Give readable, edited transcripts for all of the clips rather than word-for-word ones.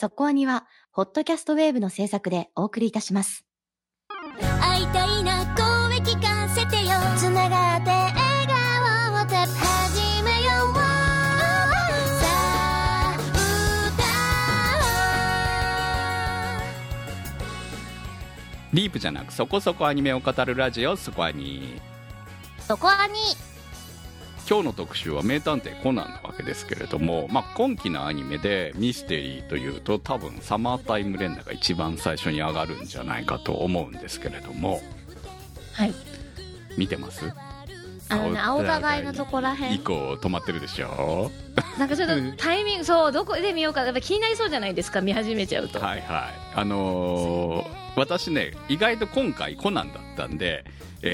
速攻にはホットキャストウェーブの制作でお送りいたします。会いたいな声聞かせてよ、つながって笑顔をたっ始めよう、さあ歌おう。リープじゃなくそこそこアニメを語るラジオ、そこアニ。そこアニ、今日の特集は名探偵コナンなわけですけれども、今期のアニメでミステリーというと多分サマータイム連打が一番最初に上がるんじゃないかと思うんですけれども、はい、見てます？青田街のとこらへん以降止まってるでしょ。なんかちょっとタイミングそうどこで見ようかやっぱ気になりそうじゃないですか、見始めちゃうと。はいはい、私ね意外と今回コナンだったんで、こ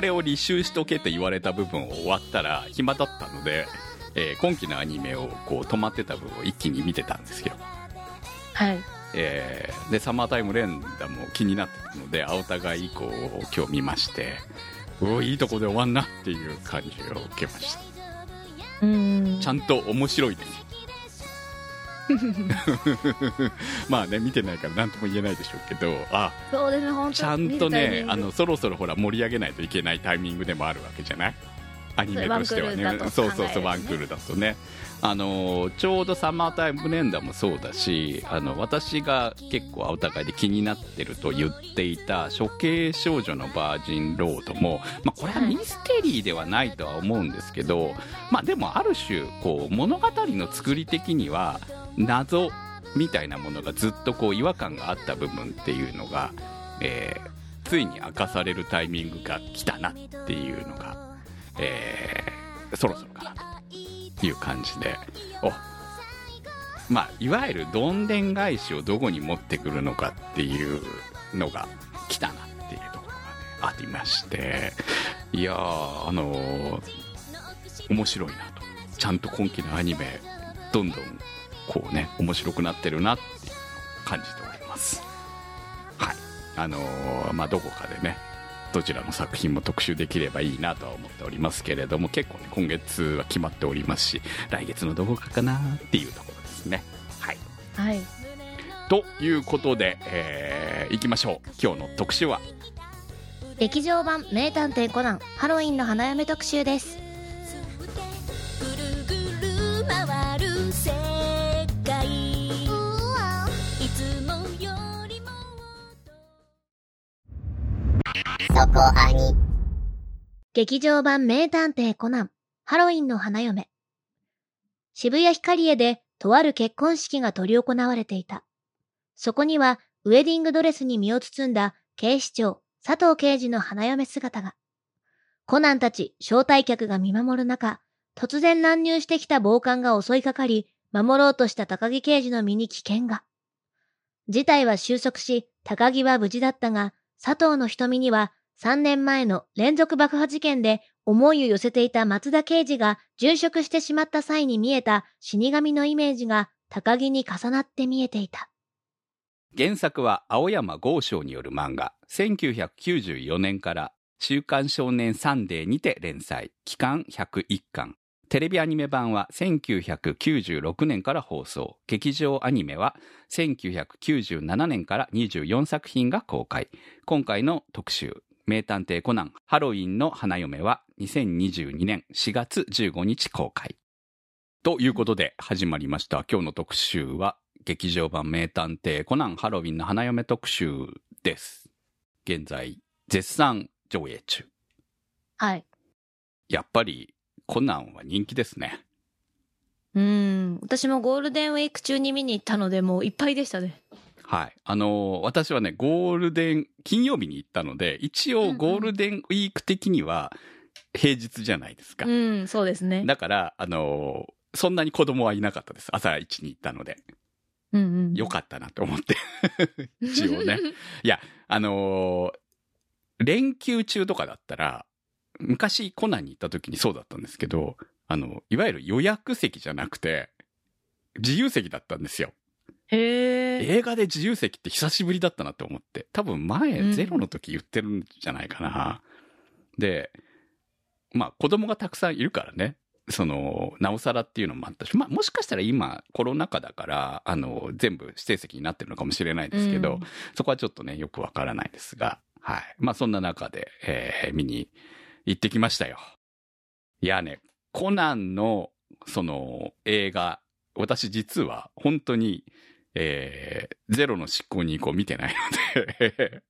れを履修しとけと言われた部分を終わったら暇だったので、今期のアニメをこう止まってた部分を一気に見てたんですよ。はい、でサマータイム連打も気になってたので青田街以降を今日見まして、いいとこで終わんなっていう感じを受けました。ちゃんと面白いです見てないから何とも言えないでしょうけど、そうですね、本当にちゃんとね、そろそろほら盛り上げないといけないタイミングでもあるわけじゃない、アニメとしてはね。そうワンクールだとね、ちょうどサマータイム連打もそうだし、私が結構お互いで気になってると言っていた処刑少女のバージンロードも、これはミステリーではないとは思うんですけど、でもある種こう物語の作り的には謎みたいなものがずっとこう違和感があった部分っていうのが、ついに明かされるタイミングが来たなっていうのが、そろそろかなという感じで、いわゆるどんでん返しをどこに持ってくるのかっていうのが来たなっていうところが、ありまして、いやー面白いなと、ちゃんと今期のアニメどんどんこうね面白くなってるなっていうのを感じております。はい、どこかでねどちらの作品も特集できればいいなとは思っておりますけれども、結構ね今月は決まっておりますし、来月のどこかかなっていうところですね。はい、はい、ということで、いきましょう。今日の特集は劇場版名探偵コナンハロウィンの花嫁特集です。そこアニ、劇場版名探偵コナンハロウィンの花嫁。渋谷ヒカリエでとある結婚式が執り行われていた。そこにはウェディングドレスに身を包んだ警視庁佐藤刑事の花嫁姿が。コナンたち招待客が見守る中、突然乱入してきた暴漢が襲いかかり、守ろうとした高木刑事の身に危険が。事態は収束し、高木は無事だったが、佐藤の瞳には3年前の連続爆破事件で思いを寄せていた松田刑事が殉職してしまった際に見えた死神のイメージが高木に重なって見えていた。原作は青山剛昌による漫画、1994年から週刊少年サンデーにて連載、期間101巻。テレビアニメ版は1996年から放送、劇場アニメは1997年から24作品が公開。今回の特集、名探偵コナンハロウィンの花嫁は2022年4月15日公開。ということで始まりました。今日の特集は劇場版名探偵コナンハロウィンの花嫁特集です。現在絶賛上映中。はい。やっぱりコナンは人気ですね。私もゴールデンウィーク中に見に行ったのでもういっぱいでしたね。はい、私はね金曜日に行ったので、一応ゴールデンウィーク的には平日じゃないですか。そうですね。だからそんなに子供はいなかったです。朝一に行ったので、よかったなと思って一応ねいや連休中とかだったら、昔コナンに行った時にそうだったんですけど、いわゆる予約席じゃなくて自由席だったんですよ。映画で自由席って久しぶりだったなって思って、多分前ゼロの時言ってるんじゃないかな。で子供がたくさんいるからね、そのなおさらっていうのもあったし、まあ、もしかしたら今コロナ禍だから全部指定席になってるのかもしれないですけど、うん、そこはちょっとねよくわからないですが、はい、まあそんな中で、見に行ってきましたよ。いやね、コナンのその映画、私実は本当に、ゼロの執行人以降見てないので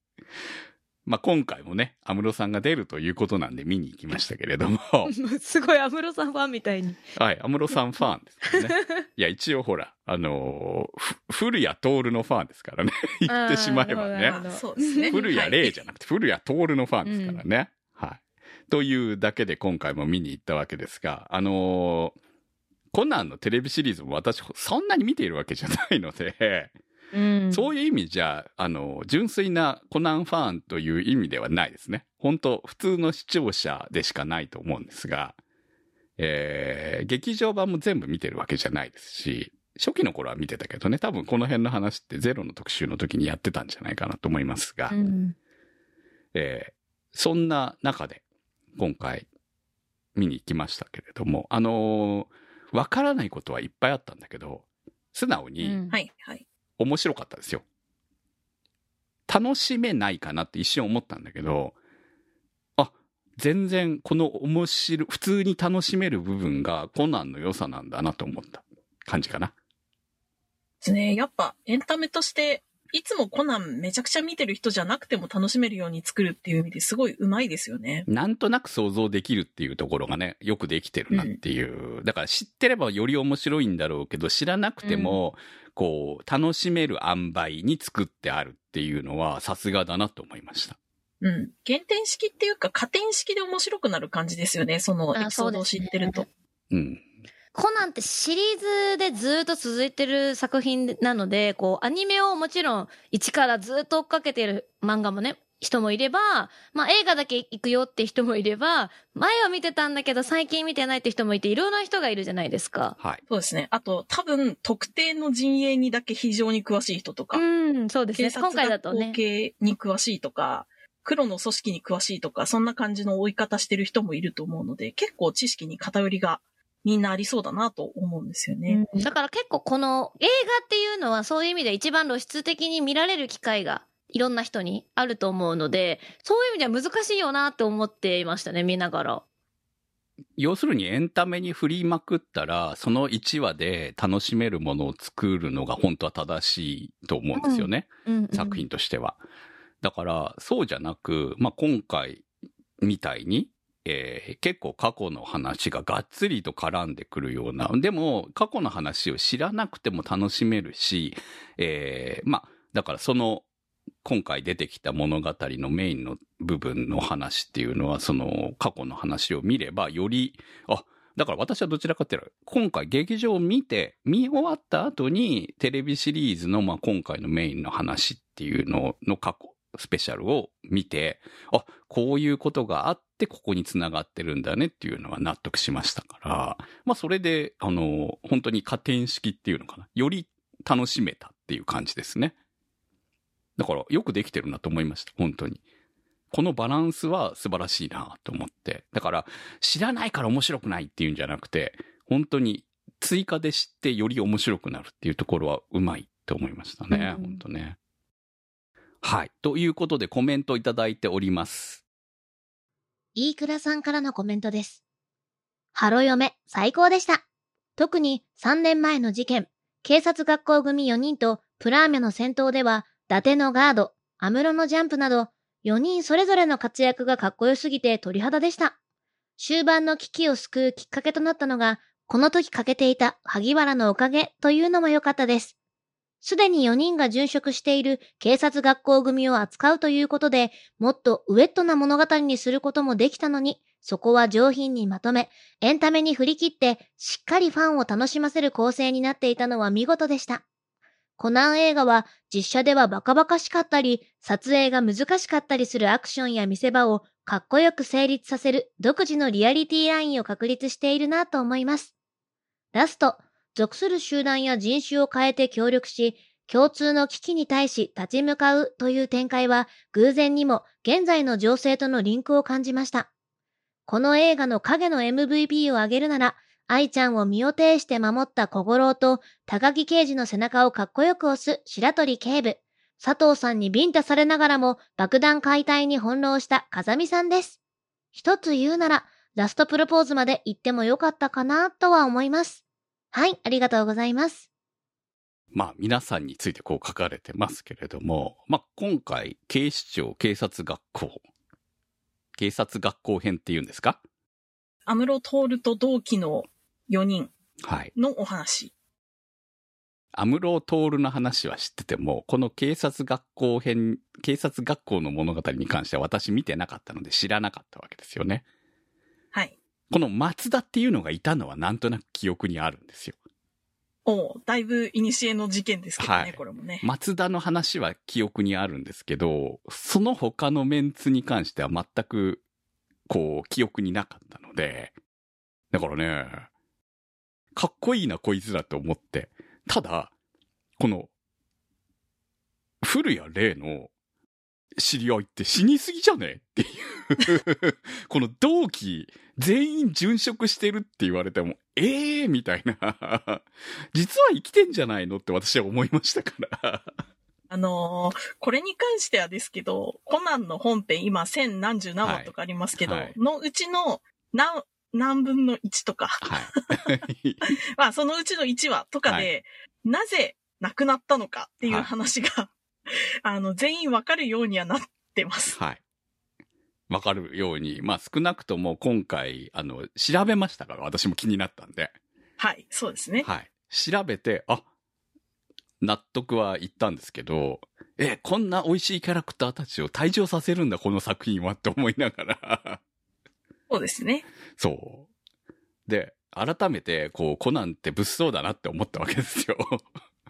まあ今回もね安室さんが出るということなんで見に行きましたけれどもすごい安室さんファンみたいに、はい、安室さんファンですねいや一応ほら古谷徹のファンですからね言ってしまえばね、古谷霊じゃなくて古谷徹のファンですからね、うん、はい、というだけで今回も見に行ったわけですが、コナンのテレビシリーズも私そんなに見ているわけじゃないので、うん、そういう意味じゃ純粋なコナンファンという意味ではないですね。本当普通の視聴者でしかないと思うんですが、劇場版も全部見てるわけじゃないですし、初期の頃は見てたけどね、多分この辺の話ってゼロの特集の時にやってたんじゃないかなと思いますが、うん、そんな中で今回見に行きましたけれども、わからないことはいっぱいあったんだけど、素直に面白かったですよ。楽しめないかなって一瞬思ったんだけど、あ、全然この面白い、普通に楽しめる部分がコナンの良さなんだなと思った感じかな。ですね。やっぱエンタメとしていつもコナンめちゃくちゃ見てる人じゃなくても楽しめるように作るっていう意味ですごい上手いですよね。なんとなく想像できるっていうところがね、よくできてるなっていう、うん、だから知ってればより面白いんだろうけど、知らなくてもこう楽しめる塩梅に作ってあるっていうのはさすがだなと思いました。うん、原点式っていうか加点式で面白くなる感じですよね、そのエピソードを知ってると。うん、コナンってシリーズでずっと続いてる作品なので、こうアニメをもちろん一からずっと追っかけてる漫画もね、人もいれば、まあ映画だけ行くよって人もいれば、前は見てたんだけど最近見てないって人もいて、いろんな人がいるじゃないですか。はい。そうですね。あと多分特定の陣営にだけ非常に詳しい人とか、うん、そうですね。今回だとね。警察学校系に詳しいとか、黒の組織に詳しいとか、そんな感じの追い方してる人もいると思うので、結構知識に偏りがみんなありそうだなと思うんですよね、うん、だから結構この映画っていうのはそういう意味で一番露出的に見られる機会がいろんな人にあると思うので、そういう意味では難しいよなと思っていましたね、見ながら。要するにエンタメに振りまくったらその1話で楽しめるものを作るのが本当は正しいと思うんですよね、うんうんうん、作品としては。だからそうじゃなく、まあ、今回みたいに結構過去の話ががっつりと絡んでくるような、でも過去の話を知らなくても楽しめるし、まあだからその今回出てきた物語のメインの部分の話っていうのはその過去の話を見ればより、あ、だから私はどちらかっていうと今回劇場を見て見終わった後にテレビシリーズの、まあ、今回のメインの話っていうのの過去スペシャルを見て、あ、こういうことがあってここにつながってるんだねっていうのは納得しましたから、まあそれで本当に加点式っていうのかな、より楽しめたっていう感じですね。だからよくできてるなと思いました。本当にこのバランスは素晴らしいなと思って、だから知らないから面白くないっていうんじゃなくて、本当に追加で知ってより面白くなるっていうところはうまいと思いましたね。うん、本当ね。はい。ということでコメントいただいております。飯倉さんからのコメントです。ハロ嫁、最高でした。特に3年前の事件、警察学校組4人とプラーミャの戦闘では、伊達のガード、安室のジャンプなど、4人それぞれの活躍がかっこよすぎて鳥肌でした。終盤の危機を救うきっかけとなったのが、この時欠けていた萩原のおかげというのも良かったです。すでに4人が殉職している警察学校組を扱うということで、もっとウェットな物語にすることもできたのに、そこは上品にまとめ、エンタメに振り切って、しっかりファンを楽しませる構成になっていたのは見事でした。コナン映画は実写ではバカバカしかったり、撮影が難しかったりするアクションや見せ場をかっこよく成立させる独自のリアリティラインを確立しているなと思います。ラスト、属する集団や人種を変えて協力し、共通の危機に対し立ち向かうという展開は、偶然にも現在の情勢とのリンクを感じました。この映画の影の MVP を挙げるなら、愛ちゃんを身を挺して守った小五郎と高木刑事の背中をかっこよく押す白鳥警部。佐藤さんにビンタされながらも爆弾解体に翻弄した風見さんです。一つ言うなら、ラストプロポーズまで行ってもよかったかなとは思います。はい、ありがとうございます。まあ皆さんについてこう書かれてますけれども、まあ今回警視庁警察学校編っていうんですか？安室徹と同期の4人のお話。安室徹の話は知ってても、この警察学校の物語に関しては私見てなかったので知らなかったわけですよね。はい。この松田っていうのがいたのはなんとなく記憶にあるんですよ。おう、だいぶ古の事件ですけどね、はい、これもね。松田の話は記憶にあるんですけど、その他のメンツに関しては全くこう記憶になかったので、だからね、かっこいいなこいつらと思って、ただこの古谷玲の知り合いって死にすぎじゃねえっていうこの同期全員殉職してるって言われてもみたいな実は生きてんじゃないのって私は思いましたからこれに関してはですけど、コナンの本編今千何十何話とかありますけど、はい、のうちの何分の1とか、はいまあ、そのうちの1話とかで、はい、なぜ亡くなったのかっていう話が、はい全員わかるようにはなってます。はい。わかるように、まあ少なくとも今回、調べましたから、私も気になったんで。はい、そうですね。はい。調べて、納得はいったんですけど、こんな美味しいキャラクターたちを退場させるんだ、この作品はって思いながら。そうですね。そう。で、改めて、こう、コナンって物騒だなって思ったわけですよ。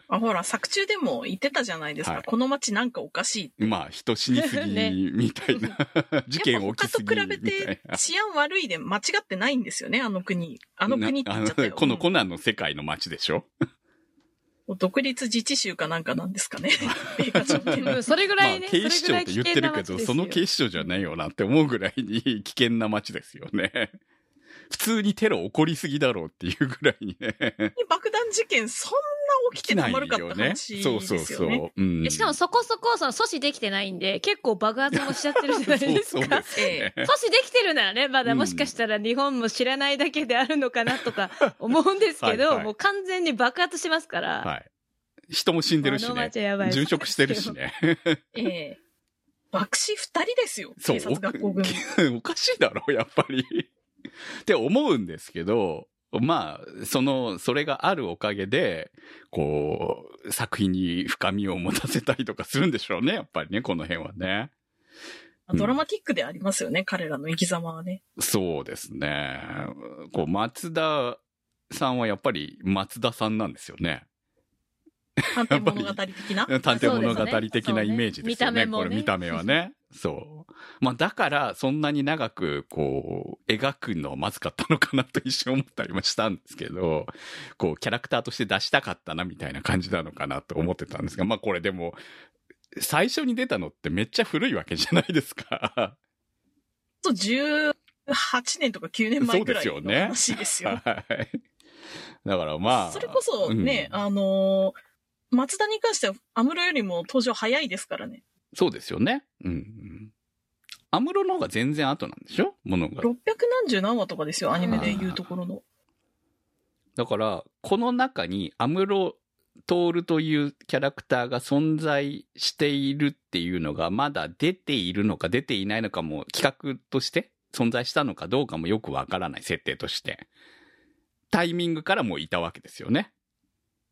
ほら作中でも言ってたじゃないですか、はい、この町なんかおかしい、まあ人死にすぎみたいな事件起きすぎみたいな。他と比べて治安悪いで間違ってないんですよね、あの国って言っちゃったよ。このコナンの世界の町でしょ独立自治州かなんかなんですかねそれぐらいね、まあ、警視庁って言ってるけどその警視庁じゃないよなって思うぐらいに危険な町ですよね普通にテロ起こりすぎだろうっていうぐらいにね爆弾事件そんな起きてたまるかった話ですよね。そうそうそう。うん、しかもそこそこその阻止できてないんで結構爆発もしちゃってるじゃないですか。そうですね、阻止できてるならねまだもしかしたら日本も知らないだけであるのかなとか思うんですけどはい、はい、もう完全に爆発しますから、はい、人も死んでるしね、殉職してるしね爆死2人ですよ警察学校組。おかしいだろやっぱりって思うんですけど、まあ、それがあるおかげで、こう、作品に深みを持たせたりとかするんでしょうね、やっぱりね、この辺はね。ドラマティックでありますよね、彼らの生き様はね。そうですね。こう、松田さんはやっぱり松田さんなんですよね。探偵物語的な探偵物語的なイメージですよね、これ見た目はね。そう。まあだから、そんなに長く、こう、描くのはまずかったのかなと一瞬思ったりもしたんですけど、こう、キャラクターとして出したかったな、みたいな感じなのかなと思ってたんですが、まあこれでも、最初に出たのってめっちゃ古いわけじゃないですか。そう、18年とか9年前くらいの話ですよ。そうですよね。はい。だからまあ。それこそね、松田に関しては、安室よりも登場早いですからね。そうですよね。うん。安室の方が全然後なんでしょ物が。600何十何話とかですよ、アニメで言うところの。だから、この中に安室徹というキャラクターが存在しているっていうのが、まだ出ているのか出ていないのかも、企画として存在したのかどうかもよくわからない、設定として。タイミングからもういたわけですよね。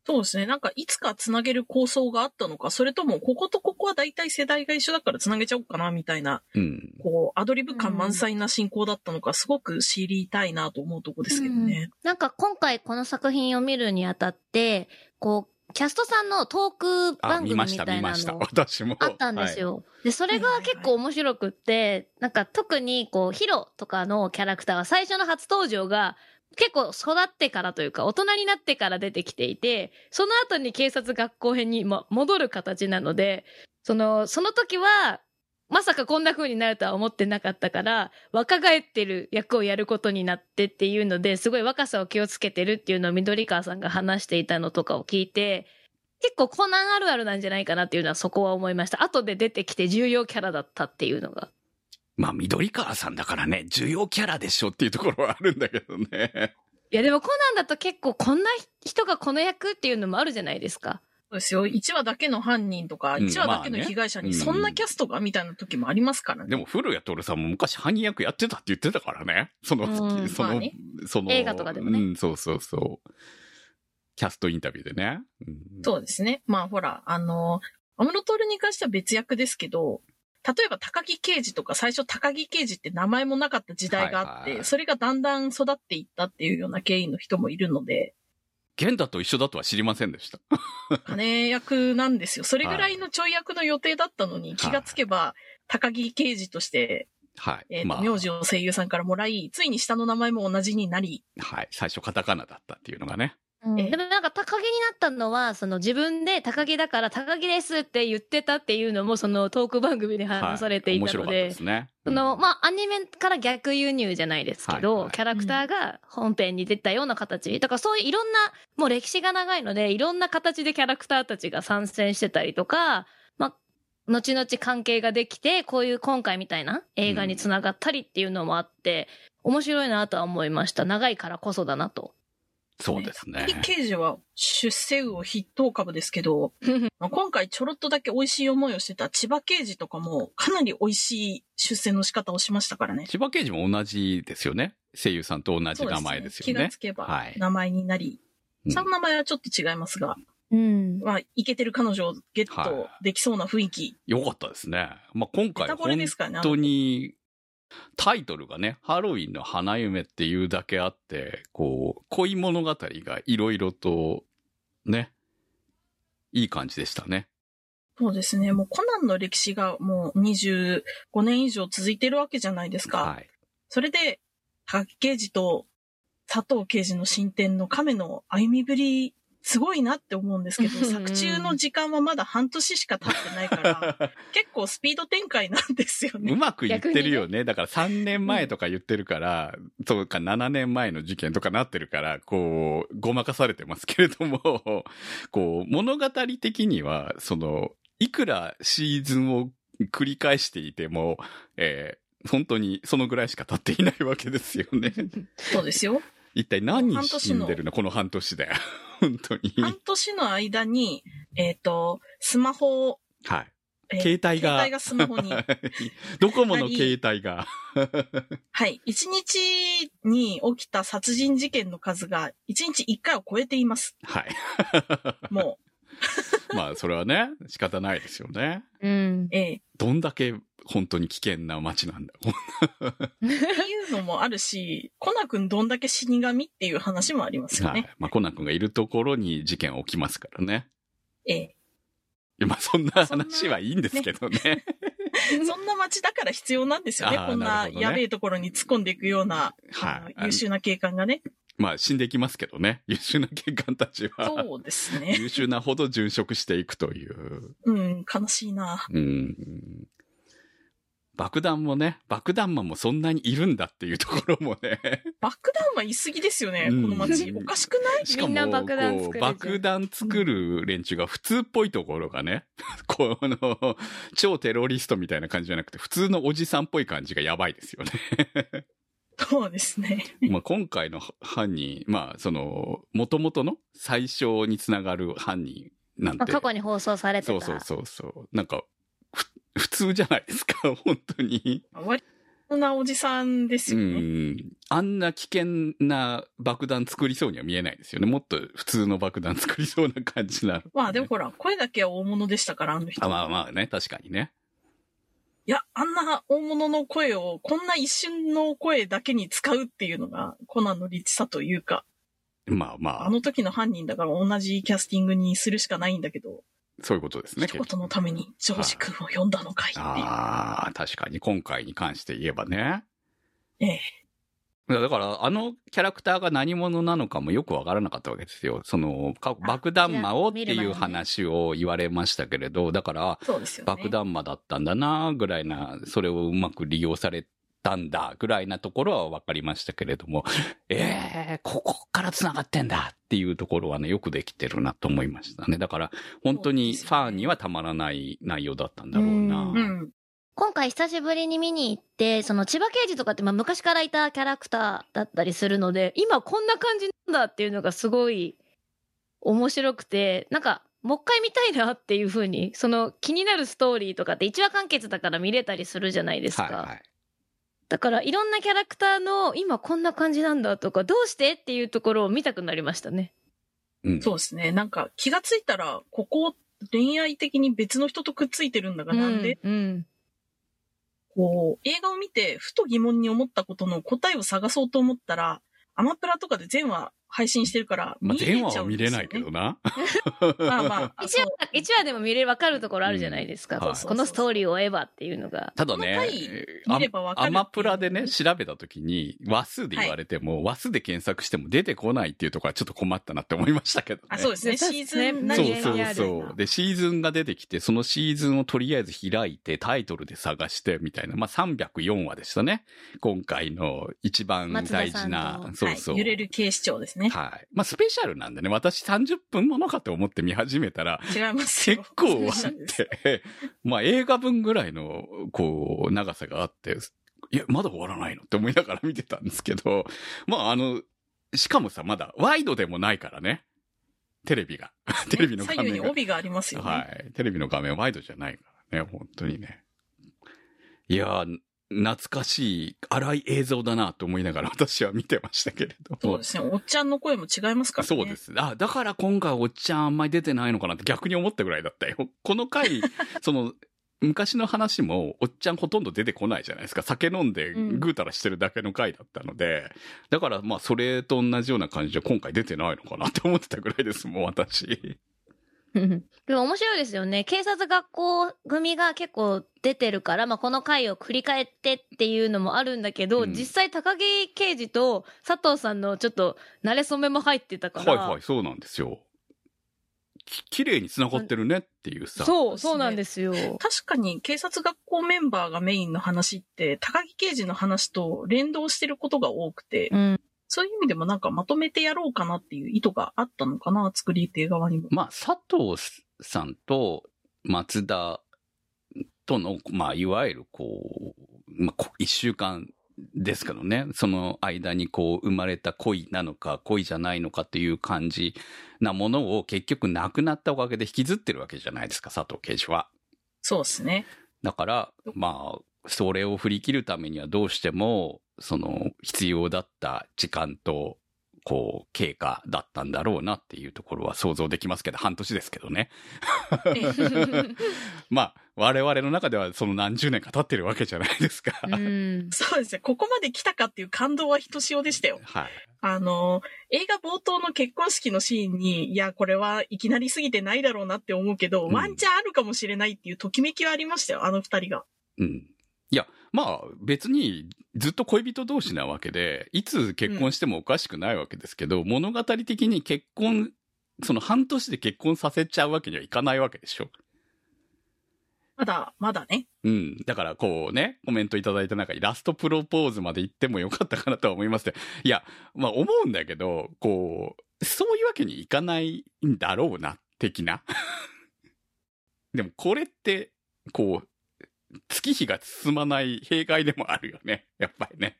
そうですね。なんか、いつかつなげる構想があったのか、それとも、こことここは大体世代が一緒だからつなげちゃおうかな、みたいな、うん、こう、アドリブ感満載な進行だったのか、すごく知りたいなと思うとこですけどね。なんか、今回この作品を見るにあたって、こう、キャストさんのトーク番組みたいなのがあったんですよ。で、それが結構面白くって、なんか、特に、こう、ヒロとかのキャラクターは最初の初登場が、結構育ってからというか大人になってから出てきていて、その後に警察学校編に戻る形なので、その時はまさかこんな風になるとは思ってなかったから、若返ってる役をやることになってっていうので、すごい若さを気をつけてるっていうのを緑川さんが話していたのとかを聞いて、結構コナンあるあるなんじゃないかなっていうのはそこは思いました。後で出てきて重要キャラだったっていうのが。まあ緑川さんだからね、重要キャラでしょっていうところはあるんだけどね。いやでもコナンだと結構こんな人がこの役っていうのもあるじゃないですか。そうですよ。1話だけの犯人とか、1話だけの被害者にそんなキャストがみたいな時もありますからね。でも古谷徹さんも昔犯人役やってたって言ってたからね。その映画とかでもね。うん、そうそうそう。キャストインタビューでね。うん、そうですね。まあほら、安室透に関しては別役ですけど、例えば高木刑事とか、最初高木刑事って名前もなかった時代があって、はいはい、それがだんだん育っていったっていうような経緯の人もいるので、源田と一緒だとは知りませんでした。金役なんですよ。それぐらいのちょい役の予定だったのに、はい、気がつけば高木刑事として、はい、名字を声優さんからもらい、ついに下の名前も同じになり、はい、最初カタカナだったっていうのがね。うん、でもなんか高木になったのは、その自分で高木だから高木ですって言ってたっていうのも、そのトーク番組で話されていたので、はい、面白かったですね。うん、まあ、アニメから逆輸入じゃないですけど、はいはい、キャラクターが本編に出たような形。だからそういういろんな、もう歴史が長いので、いろんな形でキャラクターたちが参戦してたりとか、まあ、後々関係ができて、こういう今回みたいな映画につながったりっていうのもあって、うん、面白いなとは思いました。長いからこそだなと。そうですね。高木刑事は出世魚筆頭株ですけど、今回ちょろっとだけ美味しい思いをしてた千葉刑事とかもかなり美味しい出世の仕方をしましたからね。千葉刑事も同じですよね。声優さんと同じ名前ですよね。気がつけば名前になり、はい、その名前はちょっと違いますが、うん、まあイケてる彼女をゲットできそうな雰囲気。良、はい、かったですね。まあ今回本当に。タイトルがね、ハロウィンの花嫁っていうだけあって、こう、恋物語がいろいろと、ね、いい感じでしたね。そうですね。もうコナンの歴史がもう25年以上続いてるわけじゃないですか。はい。それで、高木刑事と佐藤刑事の進展の亀の歩みぶり、すごいなって思うんですけど、作中の時間はまだ半年しか経ってないから、結構スピード展開なんですよね。うまく言ってるよね。だから3年前とか言ってるから、うん、そうか7年前の事件とかなってるから、こう、ごまかされてますけれども、こう、物語的には、その、いくらシーズンを繰り返していても、本当にそのぐらいしか経っていないわけですよね。そうですよ。一体何に死んでるのこの半年で。本当に。半年の間に、スマホを。はい。携帯がスマホに。ドコモの携帯が。はい。1日に起きた殺人事件の数が、1日1回を超えています。はい。もう。まあ、それはね、仕方ないですよね。うん。どんだけ、本当に危険な街なんだ。っていうのもあるし、コナン君どんだけ死神っていう話もありますよね。はい、まあコナン君がいるところに事件起きますからね。ええ。まあそんな話はいいんですけどね。ねそんな街だから必要なんですよね。こんなやべえところに突っ込んでいくような、はい、優秀な警官がね。まあ死んでいきますけどね。優秀な警官たちは。そうですね。優秀なほど殉職していくという。うん、悲しいな。うん。爆弾もね、爆弾魔もそんなにいるんだっていうところもね。爆弾魔いすぎですよね、この街。おかしくない？しかも、みんな爆弾作る。爆弾作る連中が普通っぽいところがね、この、超テロリストみたいな感じじゃなくて、普通のおじさんっぽい感じがやばいですよね。そうですね。まあ今回の犯人、まあその、元々の最初につながる犯人なんて。過去に放送されてた。そうそうそう。なんか、普通じゃないですか、本当に。割となおじさんですよね。うん。あんな危険な爆弾作りそうには見えないですよね。もっと普通の爆弾作りそうな感じなの、ね。まあでもほら、声だけは大物でしたから、あの人。あ、まあまあね、確かにね。いや、あんな大物の声を、こんな一瞬の声だけに使うっていうのが、コナンのリッチさというか。まあまあ。あの時の犯人だから同じキャスティングにするしかないんだけど。そういうことですね。一言のためにジョージ君を呼んだのかいっていう。ああ、確かに今回に関して言えばね。ええ。だから、あのキャラクターが何者なのかもよくわからなかったわけですよ。その、爆弾魔をっていう話を言われましたけれど、だから、爆弾魔だったんだな、ぐらいな、それをうまく利用されたんだ、ぐらいなところはわかりましたけれども、ここから繋がってんだっていうところはね、よくできてるなと思いましたね。だから、本当にファンにはたまらない内容だったんだろうな。今回久しぶりに見に行って、その千葉刑事とかってまあ昔からいたキャラクターだったりするので、今こんな感じなんだっていうのがすごい面白くて、なんかもう一回見たいなっていう風に、その気になるストーリーとかって1話完結だから見れたりするじゃないですか。はいはい、だからいろんなキャラクターの今こんな感じなんだとか、どうしてっていうところを見たくなりましたね。うん、そうですね。なんか気がついたら、ここ恋愛的に別の人とくっついてるんだがなんで、こう映画を見てふと疑問に思ったことの答えを探そうと思ったら、アマプラとかで全話配信してるから見れちゃうんですよね。まあ、全話は見れないけどな。まあまあ、1話でも見れ分かるところあるじゃないですか。はい、このストーリーを追えばっていうのが。ただね、見れば分かる。アマプラでね、調べたときに話数で言われても、話数で検索しても出てこないっていうところはちょっと困ったなって思いましたけどね。あ、そうですね。シーズン何がある。そう。で、シーズンが出てきて、そのシーズンをとりあえず開いてタイトルで探してみたいな。まあ304話でしたね。今回の一番大事な。そうそう。揺れる警視庁ですね。はい。まあ、スペシャルなんでね、私30分ものかと思って見始めたら、違いますよ。結構あって、まあ、映画分ぐらいの、こう、長さがあって、いや、まだ終わらないのって思いながら見てたんですけど、まあ、しかもさ、まだワイドでもないからね。テレビが。テレビの画面が。左右に帯がありますよね。はい。テレビの画面ワイドじゃないからね、本当にね。いやー、懐かしい荒い映像だなと思いながら私は見てましたけれども。そうですね。おっちゃんの声も違いますからね。そうです。あ、だから今回おっちゃんあんまり出てないのかなって逆に思ったぐらいだったよ。この回、その昔の話もおっちゃんほとんど出てこないじゃないですか。酒飲んでぐーたらしてるだけの回だったので、だからまあそれと同じような感じで今回出てないのかなって思ってたぐらいですもん、私。でも面白いですよね。警察学校組が結構出てるから、まあ、この回を繰り返ってっていうのもあるんだけど、実際高木刑事と佐藤さんのちょっと馴れ初めも入ってたから。はいはい、そうなんですよ。綺麗に繋がってるねっていうさ。そう、そうなんですよ。確かに警察学校メンバーがメインの話って、高木刑事の話と連動してることが多くて、そういう意味でもなんかまとめてやろうかなっていう意図があったのかな、作り手側にも。まあ、佐藤さんと松田との、まあ、いわゆるこう、まあ、一週間ですけどね、その間にこう生まれた恋なのか恋じゃないのかという感じなものを結局亡くなったおかげで引きずってるわけじゃないですか、佐藤刑事は。そうですね。だから、まあ、それを振り切るためにはどうしても、その必要だった時間とこう経過だったんだろうなっていうところは想像できますけど、半年ですけどね。まあ我々の中ではその何十年か経ってるわけじゃないですか。そうですね。ここまで来たかっていう感動はひとしおでしたよ。はい。映画冒頭の結婚式のシーンに、いやこれはいきなりすぎてないだろうなって思うけど、ワンチャンあるかもしれないっていうときめきはありましたよ、あの二人が。うん。いや、まあ別にずっと恋人同士なわけで、いつ結婚してもおかしくないわけですけど、物語的に結婚、その半年で結婚させちゃうわけにはいかないわけでしょ。まだね。うん。だからこうね、コメントいただいた中にラストプロポーズまで行ってもよかったかなとは思いますけど、いや、まあ思うんだけど、こう、そういうわけにいかないんだろうな、的な。でもこれって、こう、月日が進まない弊害でもあるよね、やっぱりね。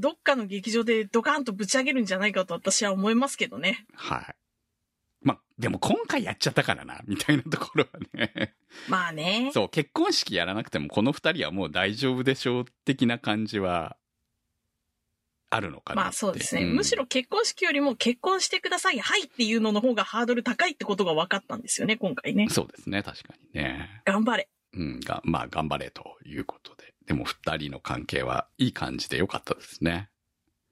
どっかの劇場でドカンとぶち上げるんじゃないかと私は思いますけどね。はい。まあ、でも今回やっちゃったからな、みたいなところはね。まあね。そう、結婚式やらなくてもこの二人はもう大丈夫でしょう、的な感じは、あるのかな。まあそうですね。むしろ結婚式よりも結婚してください、はいっていうのの方がハードル高いってことが分かったんですよね、今回ね。そうですね、確かにね。頑張れ。うん、まあ頑張れということで。でも二人の関係はいい感じで良かったですね。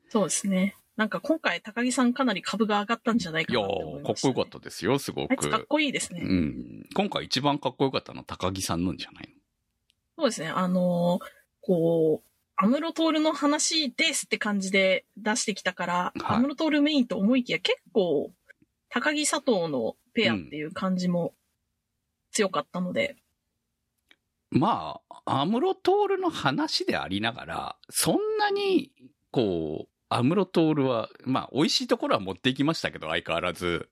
そうですね。なんか今回高木さんかなり株が上がったんじゃないかなと思いましたね。いや、かっこよかったですよ、すごく。あいつかっこいいですね。うん。今回一番かっこよかったのは高木さんなんじゃないの？そうですね。こう、安室透の話ですって感じで出してきたから、安室透メインと思いきや結構高木佐藤のペアっていう感じも強かったので、うん、まあ安室透の話でありながらそんなにこう安室透はまあ美味しいところは持っていきましたけど相変わらず、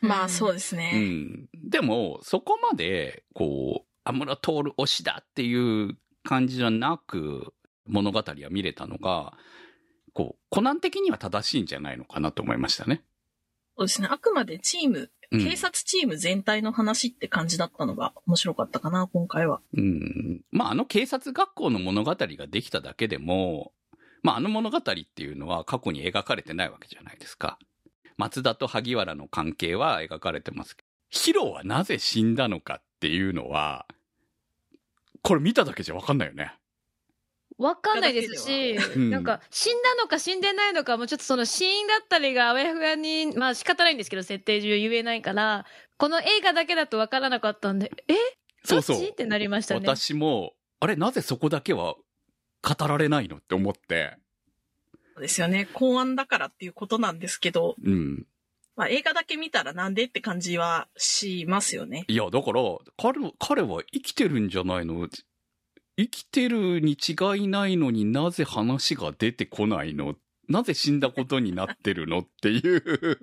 まあそうですね、うん、でもそこまでこう安室透推しだっていう感じじゃなく物語は見れたのがこうコナン的には正しいんじゃないのかなと思いましたね。そうですね、あくまでチーム、警察チーム全体の話って感じだったのが面白かったかな今回は。うん、まああの警察学校の物語ができただけでも、まああの物語っていうのは過去に描かれてないわけじゃないですか。松田と萩原の関係は描かれてますけど、ヒロはなぜ死んだのかっていうのはこれ見ただけじゃ分かんないよね。わかんないですし、なんか死んだのか死んでないのかもうちょっとその死因だったりがあやふやに、まあ仕方ないんですけど設定上言えないから、この映画だけだとわからなかったんで、そうそうってなりましたね。私もあれなぜそこだけは語られないのって思って。そうですよね。公安だからっていうことなんですけど、うん、まあ映画だけ見たらなんでって感じはしますよね。いやだから彼は生きてるんじゃないの。生きてるに違いないのになぜ話が出てこないの？なぜ死んだことになってるのっていう。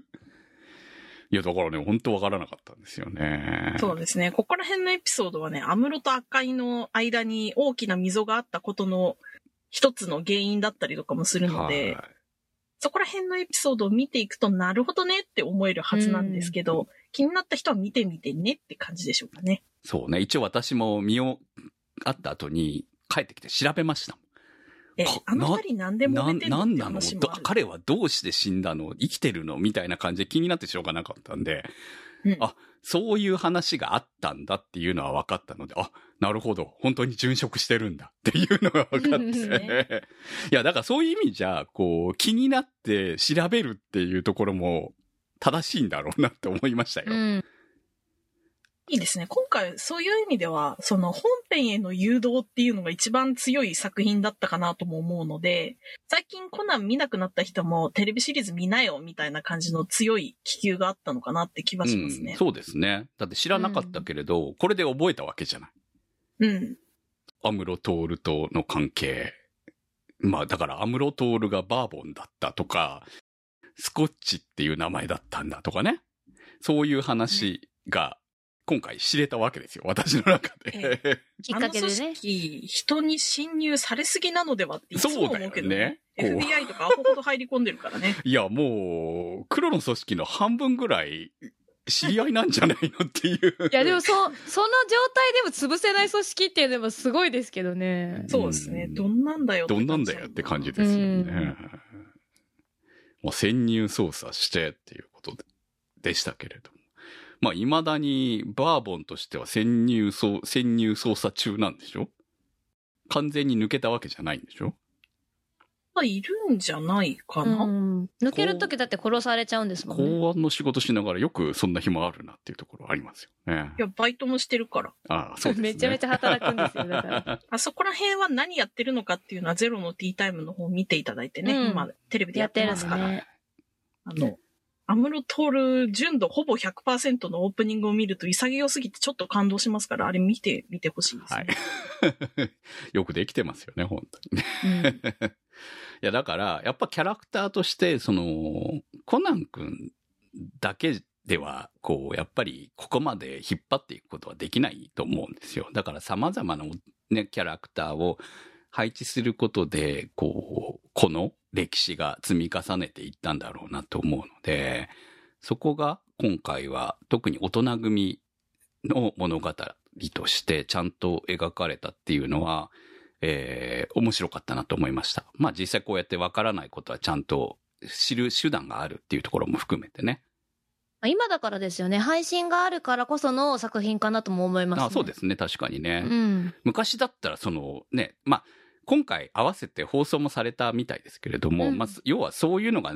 いや、だからね、本当わからなかったんですよね。そうですね。ここら辺のエピソードはね、安室と赤井の間に大きな溝があったことの一つの原因だったりとかもするので、そこら辺のエピソードを見ていくと、なるほどねって思えるはずなんですけど、気になった人は見てみてねって感じでしょうかね。そうね。一応私もあった後に帰ってきて調べました。あの二人何でも出てるって話もある。彼はどうして死んだの？生きてるの？みたいな感じで気になってしょうがなかったんで、うん、あ、そういう話があったんだっていうのは分かったので、あ、なるほど、本当に殉職してるんだっていうのが分かって、いやだからそういう意味じゃこう気になって調べるっていうところも正しいんだろうなって思いましたよ。うんいいですね。今回そういう意味ではその本編への誘導っていうのが一番強い作品だったかなとも思うので、最近コナン見なくなった人もテレビシリーズ見なよみたいな感じの強い気球があったのかなって気はしますね、うん、そうですね。だって知らなかったけれど、これで覚えたわけじゃない。うん。安室透との関係、まあだから安室透がバーボンだったとかスコッチっていう名前だったんだとかね、そういう話が、うん今回知れたわけですよ、私の中で。きっかけでね。あの組織、人に侵入されすぎなのではっていつも思うけどね。そうだよね。FBI とかアホほど入り込んでるからね。いや、もう、黒の組織の半分ぐらい、知り合いなんじゃないのっていう。いや、でもその状態でも潰せない組織っていうのもすごいですけどね。そうですね。どんなんだよって感じ。どんなんだよって感じですよね。まあ、潜入捜査してっていうことでしたけれど。まあ、未だにバーボンとしては潜入捜査中なんでしょ？完全に抜けたわけじゃないんでしょ？いるんじゃないかな。抜けるときだって殺されちゃうんですもんね。公安の仕事しながらよくそんな暇あるなっていうところありますよね。いや、バイトもしてるから。ああ、そうですね。めちゃめちゃ働くんですよ。だからあそこら辺は何やってるのかっていうのはゼロのティータイムの方を見ていただいてね、今テレビでやってますから。ね、安室透純度ほぼ 100% のオープニングを見ると潔すぎてちょっと感動しますから、あれ見てみてほしいですね。はい、よくできてますよね、本当に。いや、だから、やっぱキャラクターとして、コナン君だけでは、こう、やっぱりここまで引っ張っていくことはできないと思うんですよ。だから様々な、ね、キャラクターを配置することで、こう、この、歴史が積み重ねていったんだろうなと思うので、そこが今回は特に大人組の物語としてちゃんと描かれたっていうのは、面白かったなと思いました。まあ実際こうやってわからないことはちゃんと知る手段があるっていうところも含めてね。今だからですよね。配信があるからこその作品かなとも思います、ね。あ、そうですね。確かにね。うん、昔だったらね、まあ今回合わせて放送もされたみたいですけれども、まあ、要はそういうのも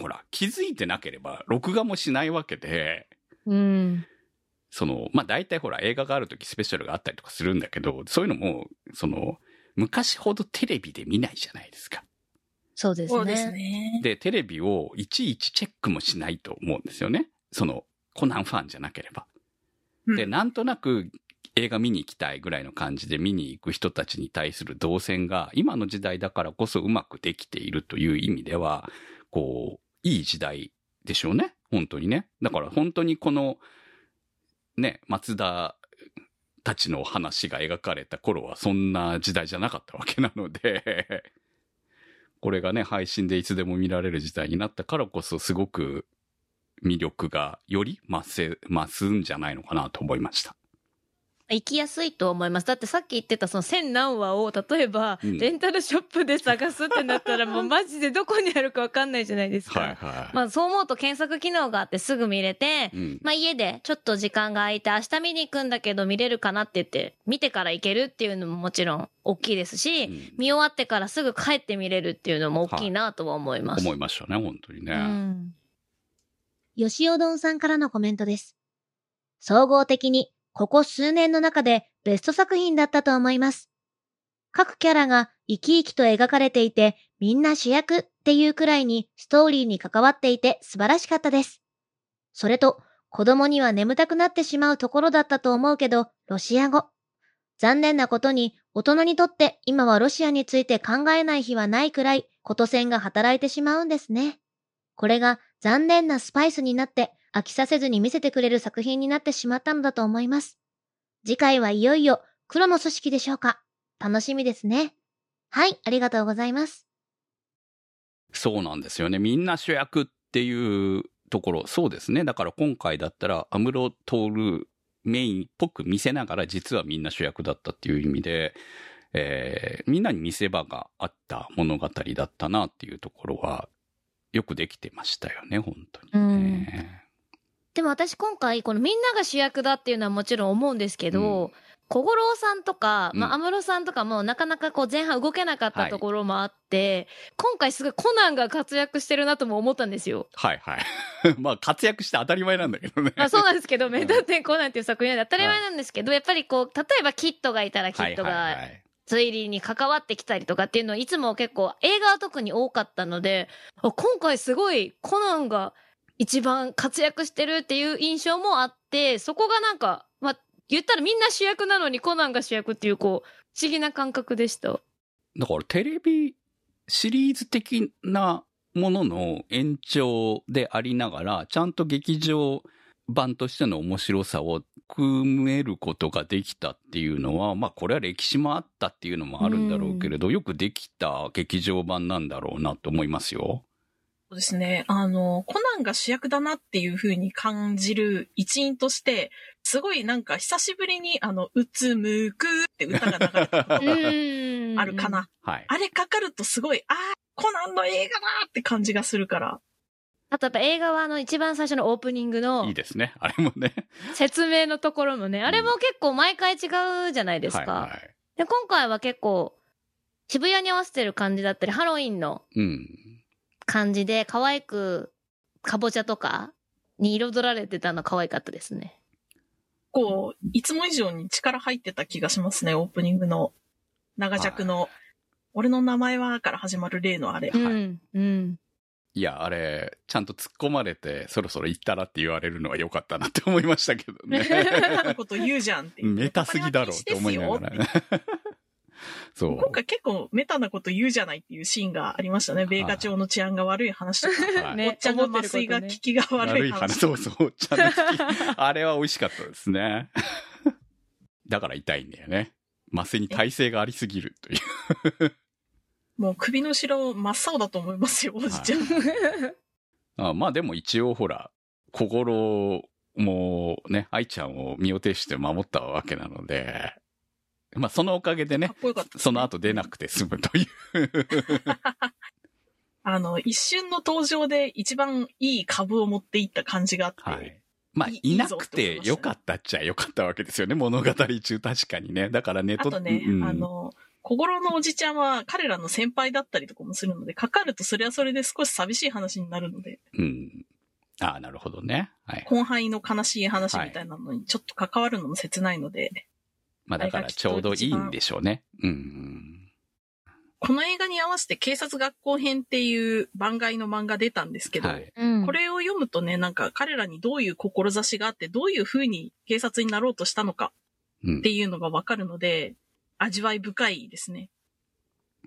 ほら、気づいてなければ録画もしないわけで、まあ大体ほら映画があるときスペシャルがあったりとかするんだけど、そういうのも、昔ほどテレビで見ないじゃないですか。そうですね。そうですね。で、テレビをいちいちチェックもしないと思うんですよね。その、コナンファンじゃなければ。で、なんとなく映画見に行きたいぐらいの感じで見に行く人たちに対する動線が、今の時代だからこそうまくできているという意味では、こう、いい時代でしょうね。本当にね。だから本当にこの、ね、松田たちの話が描かれた頃はそんな時代じゃなかったわけなので、これがね、配信でいつでも見られる時代になったからこそすごく魅力がより増すんじゃないのかなと思いました。行きやすいと思います。だってさっき言ってたその千何話を例えばレンタルショップで探すってなったらもうマジでどこにあるか分かんないじゃないですか。はいはい、まあそう思うと検索機能があってすぐ見れて、うん、まあ家でちょっと時間が空いて明日見に行くんだけど見れるかなって言って見てから行けるっていうのももちろん大きいですし、うん、見終わってからすぐ帰って見れるっていうのも大きいなとは思います。はい、思いましたね、本当にね。うん、吉尾どんさんからのコメントです。総合的にここ数年の中でベスト作品だったと思います。各キャラが生き生きと描かれていて、みんな主役っていうくらいにストーリーに関わっていて素晴らしかったです。それと、子供には眠たくなってしまうところだったと思うけど、ロシア語。残念なことに、大人にとって今はロシアについて考えない日はないくらい、ことせんが働いてしまうんですね。これが残念なスパイスになって、飽きさせずに見せてくれる作品になってしまったのだと思います。次回はいよいよ黒の組織でしょうか。楽しみですね。はい、ありがとうございます。そうなんですよね。みんな主役っていうところ、そうですね。だから今回だったら安室透メインっぽく見せながら実はみんな主役だったっていう意味で、みんなに見せ場があった物語だったなっていうところはよくできてましたよね、本当にね。でも私今回このみんなが主役だっていうのはもちろん思うんですけど、うん、小五郎さんとか、まあ、安室さんとかもなかなかこう前半動けなかったところもあって、はい、今回すごいコナンが活躍してるなとも思ったんですよ。はいはい。まあ活躍して当たり前なんだけどね。まあそうなんですけど、目立ってコナンっていう作品は当たり前なんですけど、はい、やっぱりこう例えばキッドがいたらキッドが、はいはいはい、推理に関わってきたりとかっていうのはいつも結構映画は特に多かったので、今回すごいコナンが一番活躍してるっていう印象もあって、そこがなんか、まあ、言ったらみんな主役なのにコナンが主役っていうこう不思議な感覚でした。だからテレビシリーズ的なものの延長でありながらちゃんと劇場版としての面白さを組めることができたっていうのは、まあこれは歴史もあったっていうのもあるんだろうけれど、よくできた劇場版なんだろうなと思いますよ。そうですね。コナンが主役だなっていう風に感じる一因として、すごいなんか久しぶりにうつむくって歌が流れたことがあるかな。はい、あれかかるとすごい、ああ、コナンの映画だって感じがするから。あとやっぱ映画は一番最初のオープニングの。いいですね。あれもね。説明のところもね。あれも結構毎回違うじゃないですか。うん、はいはい、で今回は結構渋谷に合わせてる感じだったり、ハロウィンの感じで可愛くカボチャとかに彩られてたの可愛かったですね。こう、いつも以上に力入ってた気がしますね。オープニングの長尺の、俺の名前はから始まる例のあれ。はい、うん。うんいやあれちゃんと突っ込まれてそろそろ行ったらって言われるのは良かったなって思いましたけどね。変なこと言うじゃんって。メタすぎだろうって思いながらね。そう。今回結構メタなこと言うじゃないっていうシーンがありましたね。米花町の治安が悪い話とか、おっちゃんの麻酔が効きが悪い話。そうそう、おっちゃんの効き。あれは美味しかったですね。だから痛いんだよね。麻酔に耐性がありすぎるという。もう首の後ろ真っ青だと思いますよ、おじちゃん。ああまあでも一応ほら、小五郎もね、愛ちゃんを身を挺して守ったわけなので、まあそのおかげで ね、 かっこよかったね、その後出なくて済むという。一瞬の登場で一番いい株を持っていった感じがあって。はい、まあいなくてよかったっちゃよかったわけですよね、物語中確かにね。だからね、あとね、うん、小五郎のおじちゃんは彼らの先輩だったりとかもするので、かかるとそれはそれで少し寂しい話になるので。うん。ああ、なるほどね。はい。婚配の悲しい話みたいなのにちょっと関わるのも切ないので。はい、まあだからちょうどいいんでしょうね。うん。この映画に合わせて警察学校編っていう番外の漫画出たんですけど、はい、これを読むとね、なんか彼らにどういう志があって、どういう風に警察になろうとしたのかっていうのがわかるので、味わい深いですね。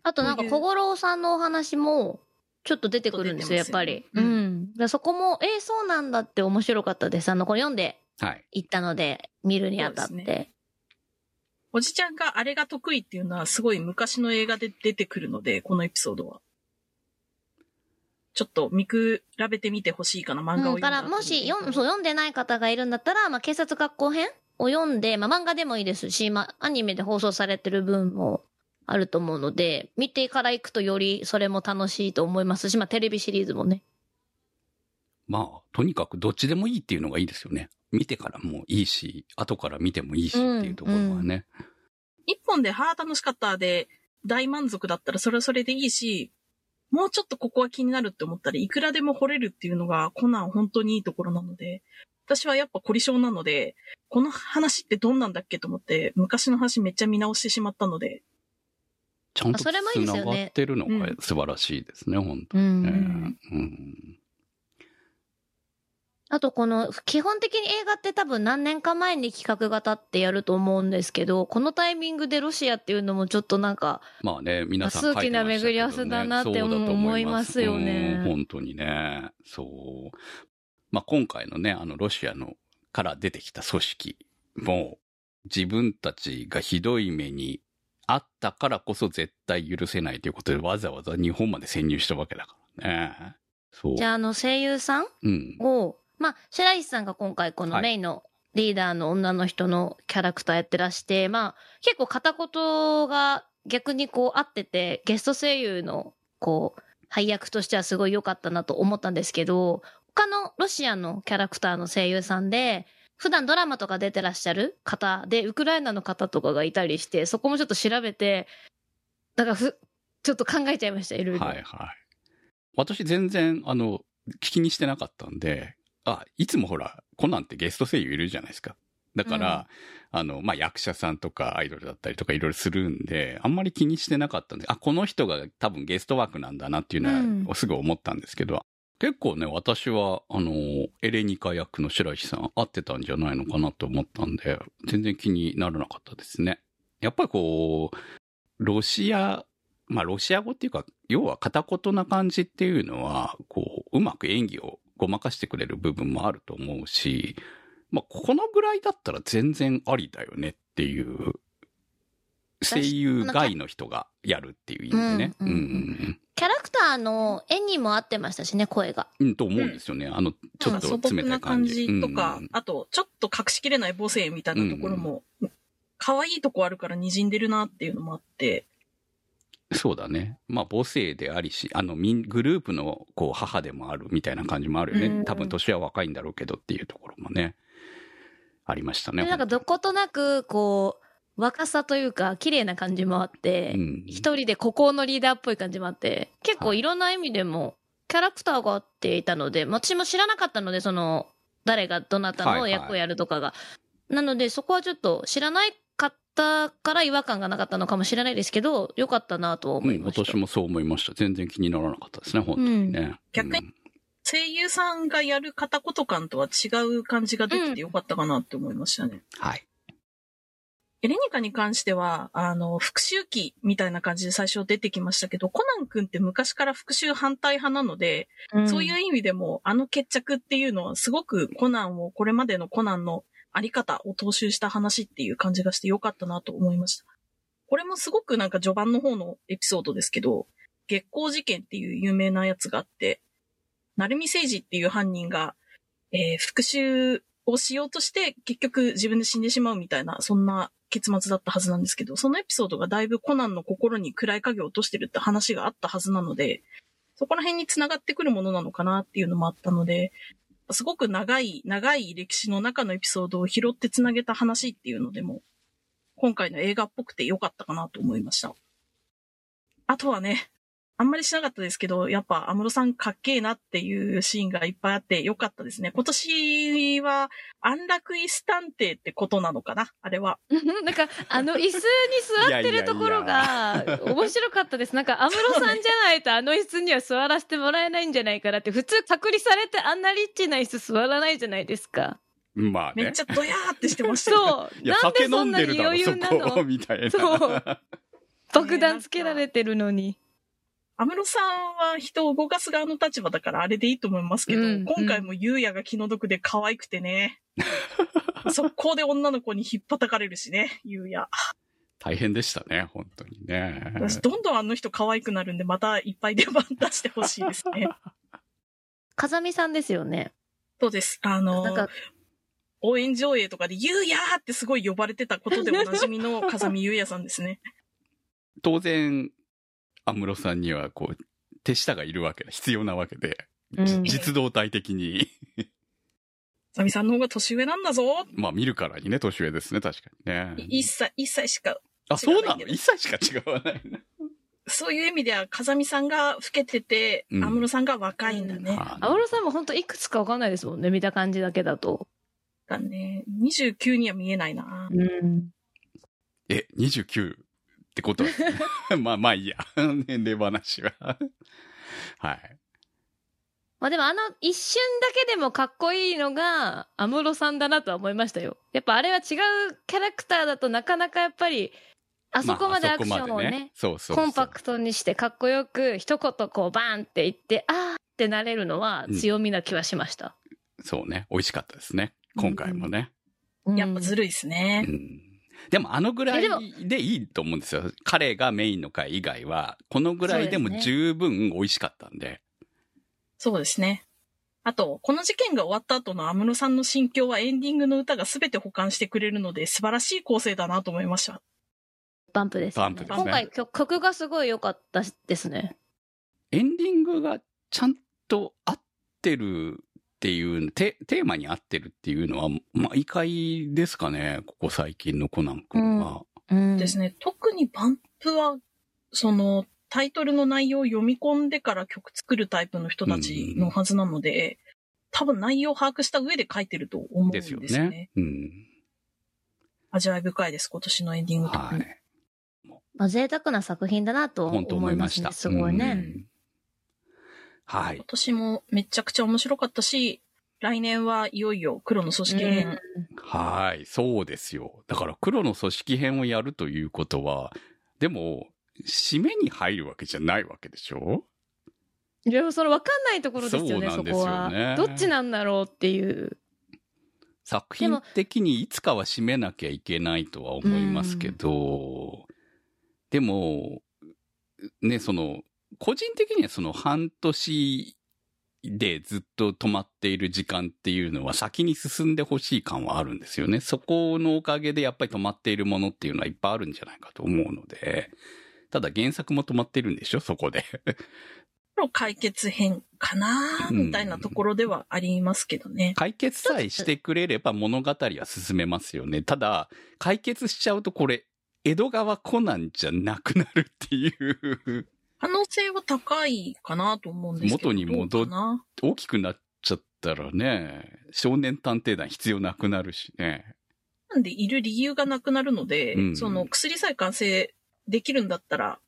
あとなんか小五郎さんのお話もちょっと出てくるんですよ、やっぱり。うん。そこも、そうなんだって面白かったです。これ読んでいったので、はい、見るにあたって。おじちゃんがあれが得意っていうのはすごい昔の映画で出てくるので、このエピソードは。ちょっと見比べてみてほしいかな、漫画を読んで。だからもし読んでない方がいるんだったら、まあ、警察学校編を読んで、まあ、漫画でもいいですし、まあ、アニメで放送されてる分もあると思うので、見てから行くとよりそれも楽しいと思いますし、まあ、テレビシリーズもね。まあ、とにかくどっちでもいいっていうのがいいですよね。見てからもいいし、後から見てもいいしっていうところはね。一本で、楽しかったで大満足だったらそれはそれでいいし、もうちょっとここは気になるって思ったらいくらでも掘れるっていうのがコナン本当にいいところなので、私はやっぱ凝り性なので、この話ってどんなんだっけと思って、昔の話めっちゃ見直してしまったので。ちゃんと繋がってるのが素晴らしいですね、本当にね。あとこの、基本的に映画って多分何年か前に企画が立ってやると思うんですけど、このタイミングでロシアっていうのもちょっとなんか、まあね、皆さん書いてましたけどね、数奇な巡り合わせだなって思いますよね。本当にね。そう。まあ今回のね、ロシアのから出てきた組織も、自分たちがひどい目にあったからこそ絶対許せないということで、わざわざ日本まで潜入したわけだからね。そう。じゃあ声優さんを、まあ、白石さんが今回このメインのリーダーの女の人のキャラクターやってらして、はい、まあ、結構片言が逆にこう合ってて、ゲスト声優のこう、配役としてはすごい良かったなと思ったんですけど、他のロシアのキャラクターの声優さんで、普段ドラマとか出てらっしゃる方で、ウクライナの方とかがいたりして、そこもちょっと調べて、だからちょっと考えちゃいました、いろいろ。はいはい。私全然、聞きにしてなかったんで、いつもほら、コナンってゲスト声優いるじゃないですか。だから、まあ、役者さんとかアイドルだったりとかいろいろするんで、あんまり気にしてなかったんで、この人が多分ゲストワークなんだなっていうのはすぐ思ったんですけど、結構ね、私は、エレニカ役の白石さん合ってたんじゃないのかなと思ったんで、全然気にならなかったですね。やっぱりこう、ロシア語っていうか、要は片言な感じっていうのは、こう、うまく演技をごまかしてくれる部分もあると思うし、まあ、このぐらいだったら全然ありだよねっていう、声優外の人がやるっていう意味でね。キャラクターの絵にも合ってましたしね、声が。と思うんですよね。ちょっと冷たい感じ。素朴な感じとか、あと、ちょっと隠しきれない母性みたいなところも、可愛いとこあるから滲んでるなっていうのもあって、そうだね。まあ母性でありし、グループのこう母でもあるみたいな感じもあるよね。多分年は若いんだろうけどっていうところもね、ありましたね。なんかどことなく、こう、若さというか、綺麗な感じもあって、一人で孤高のリーダーっぽい感じもあって、結構いろんな意味でも、キャラクターがあっていたので、私も知らなかったので、誰がどなたの役をやるとかが。はいはい、なので、そこはちょっと知らないかったから違和感がなかったのかもしれないですけど、良かったなと思いました。私もそう思いました。全然気にならなかったですね、本当にね。逆に声優さんがやる片言感とは違う感じが出てて良かったかなって思いましたね。はい。エレニカに関しては、復讐期みたいな感じで最初出てきましたけど、コナン君って昔から復讐反対派なので、そういう意味でも、決着っていうのはすごくコナンを、これまでのコナンのあり方を踏襲した話っていう感じがして良かったなと思いました。これもすごくなんか序盤の方のエピソードですけど、月光事件っていう有名なやつがあって、鳴海誠司っていう犯人が、復讐をしようとして結局自分で死んでしまうみたいな、そんな結末だったはずなんですけど、そのエピソードがだいぶコナンの心に暗い影を落としてるって話があったはずなので、そこら辺に繋がってくるものなのかなっていうのもあったので、すごく長い歴史の中のエピソードを拾ってつなげた話っていうのでも、今回の映画っぽくて良かったかなと思いました。あとはね、あんまりしなかったですけど、やっぱ安室さんかっけえなっていうシーンがいっぱいあってよかったですね。今年は安楽椅子探偵ってことなのかな、あれは。なんかあの椅子に座ってるところが面白かったです。なんか安室さんじゃないとあの椅子には座らせてもらえないんじゃないかなって、普通隔離されてあんなリッチな椅子座らないじゃないですか。まあね、めっちゃドヤーってしてましたよ。そう。なんでそんなに余裕なのみたいな。そう。爆弾つけられてるのに。安室さんは人を動かす側の立場だからあれでいいと思いますけど、うんうん、今回も優也が気の毒で可愛くてね。速攻で女の子に引っ叩かれるしね、優也。大変でしたね、本当にね。どんどんあの人可愛くなるんで、またいっぱい出番出してほしいですね。風見さんですよね。そうです。なんか応援上映とかで、ゆうやーってすごい呼ばれてたことでおなじみの風見ゆうやさんですね。当然、安室さんにはこう、手下がいるわけで、必要なわけで、実動体的に。風見さんの方が年上なんだぞ。まあ見るからにね、年上ですね、確かにね。一歳しか違わない。あ、そうなの？一歳しか違わないな。そういう意味では風見さんが老けてて、安室さんが若いんだね。安室さんも本当いくつかわかんないですもんね、見た感じだけだと。だね、29には見えないな、うん、29ってことはまあいいや年齢話ははい。まあでもあの一瞬だけでもかっこいいのが安室さんだなとは思いましたよ。やっぱあれは違うキャラクターだとなかなかやっぱりあそこまでアクションをね、コンパクトにしてかっこよく一言こうバーンって言ってあーってなれるのは強みな気はしました、うん、そうね、美味しかったですね今回もね、うん、やっぱずるいですね、うん、でもあのぐらいでいいと思うんですよ。彼がメインの回以外はこのぐらいでも十分美味しかったんで。そうですね。あとこの事件が終わった後の安室さんの心境はエンディングの歌が全て補完してくれるので素晴らしい構成だなと思いました。バンプですね。今回曲がすごい良かったですね。エンディングがちゃんと合ってるっていう テーマに合ってるっていうのは毎回ですかね、ここ最近のコナン君は、うんうん、ですね。特にバンプはそのタイトルの内容を読み込んでから曲作るタイプの人たちのはずなので、うん、多分内容を把握した上で書いてると思うんですね。ですよね、うん、味わい深いです今年のエンディングとか、ね。まあ、贅沢な作品だなと思いました。すごいね、うん、はい、今年もめちゃくちゃ面白かったし、来年はいよいよ黒の組織編、うん、はい、そうですよ。だから黒の組織編をやるということは、でも締めに入るわけじゃないわけでしょ。いろいろその分かんないところですよね。そうなんですよね。そこはどっちなんだろうっていう。作品的にいつかは締めなきゃいけないとは思いますけど、でもね、その個人的にはその半年でずっと止まっている時間っていうのは先に進んでほしい感はあるんですよね。そこのおかげでやっぱり止まっているものっていうのはいっぱいあるんじゃないかと思うので。ただ原作も止まってるんでしょそこで。解決編かなみたいなところではありますけどね、うん、解決さえしてくれれば物語は進めますよね。ただ解決しちゃうとこれ江戸川コナンじゃなくなるっていう可能性は高いかなと思うんですけど。元に大きくなっちゃったらね、少年探偵団必要なくなるしね。なんでいる理由がなくなるので、うん、その薬さえ完成できるんだったら、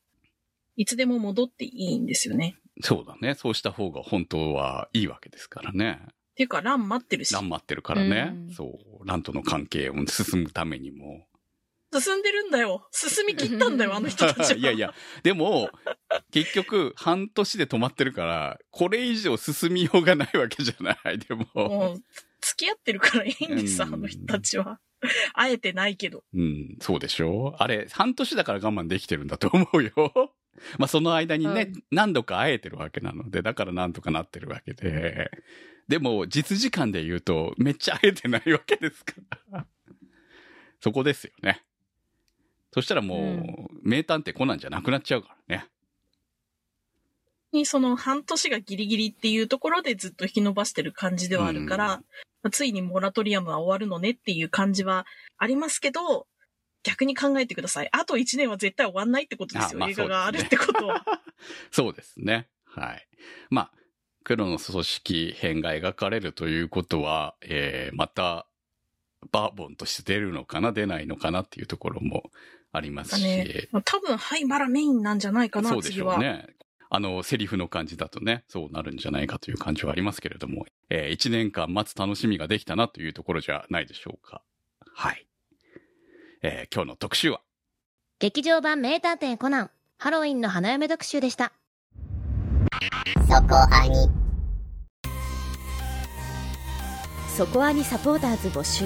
いつでも戻っていいんですよね。そうだね。そうした方が本当はいいわけですからね。っていうか、ラン待ってるし。ラン待ってるからね。うん、そう。ランとの関係を進むためにも。進んでるんだよ。進み切ったんだよ、あの人たちは。いやいや、でも、結局、半年で止まってるから、これ以上進みようがないわけじゃない、でも。もう、付き合ってるからいいんです、あの人たちは。会えてないけど。うん、そうでしょ。あれ、半年だから我慢できてるんだと思うよ。まあ、その間にね、うん、何度か会えてるわけなので、だからなんとかなってるわけで。でも、実時間で言うと、めっちゃ会えてないわけですから。そこですよね。そしたらもう、名探偵コナンじゃなくなっちゃうからね。に、その半年がギリギリっていうところでずっと引き延ばしてる感じではあるから、ついにモラトリアムは終わるのねっていう感じはありますけど、逆に考えてください。あと1年は絶対終わんないってことですよ。映画があるってことは。そうですね。はい。まあ、黒の組織編が描かれるということは、また、バーボンとして出るのかな、出ないのかなっていうところもありますし。ね、多分、ハイマラメインなんじゃないかな、次は。そうでしょうね。セリフの感じだとね、そうなるんじゃないかという感じはありますけれども、1年間待つ楽しみができたなというところじゃないでしょうか。はい。今日の特集は劇場版名探偵コナンハロウィンの花嫁特集でした。そこアニサポーターズ募集。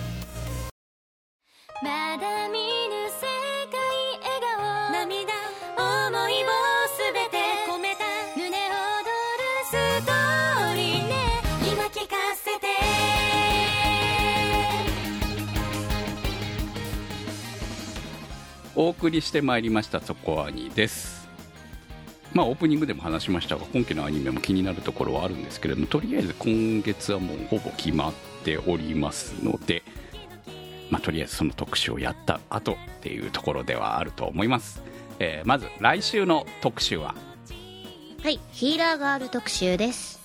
まだ見ぬ世界、笑顔、涙、思いをすべて込めた胸躍るストーリーね、今聞かせて。お送りしてまいりましたそこアニです。まあオープニングでも話しましたが、今期のアニメも気になるところはあるんですけれども、とりあえず今月はもうほぼ決まっておりますので、まあとりあえずその特集をやった後っていうところではあると思います。まず来週の特集は、はい、ヒーラーガール特集です。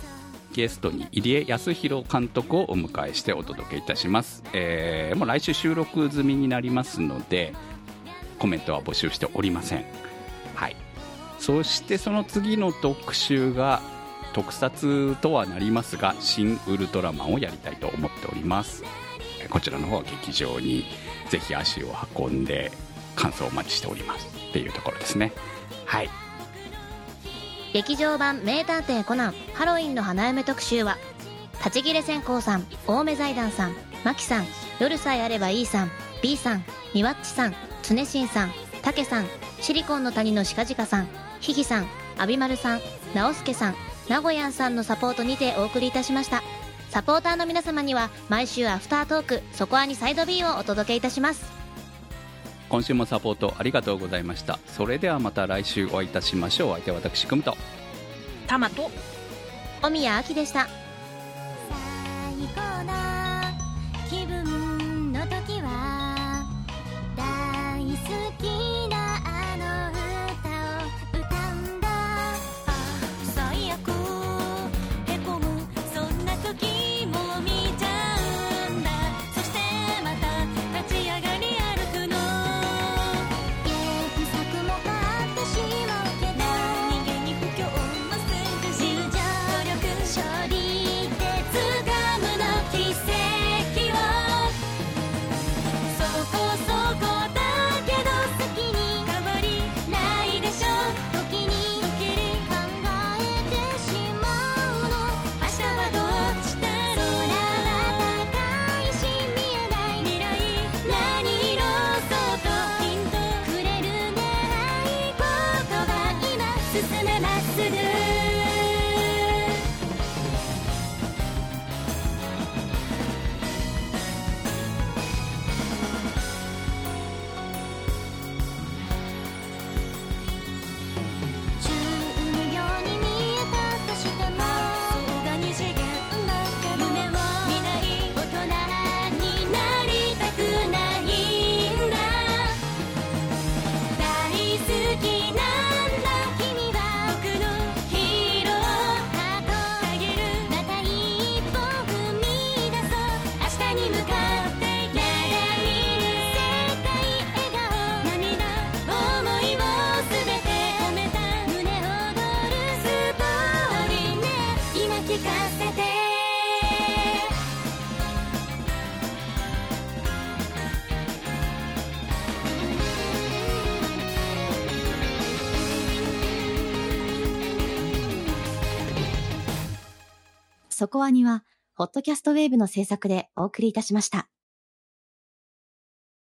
ゲストに入江康弘監督をお迎えしてお届けいたします。もう来週収録済みになりますので、コメントは募集しておりません。はい。そしてその次の特集が特撮とはなりますが、新ウルトラマンをやりたいと思っております。こちらの方は劇場にぜひ足を運んで感想をお待ちしておりますっていうところですね。はい。劇場版名探偵コナンハロウィンの花嫁特集は、立ち切れ線香さん、青梅財団さん、マキさん、夜さえあればいいさん、B さん、みわっちさん、つねしんさん、たけさん、シリコンの谷のしかじかさん、ひぎさん、あびまるさん、なおすけさん、なごやんさんのサポートにてお送りいたしました。サポーターの皆様には毎週アフタートークそこアニサイド B をお届けいたします。今週もサポートありがとうございました。それではまた来週お会いいたしましょう。相手は私くむとたまとおみやあきでした。最高な気分の時は好きな歌を歌うんだ。最悪へこむそんな時も見ちゃうんだ。そしてまた立ち上がり歩くの。劇作も買ってしまうけど、何気に不況の戦士友情力勝利で掴むの奇跡を。そこそこそこアニは、ホットキャストウェーブの制作でお送りいたしました。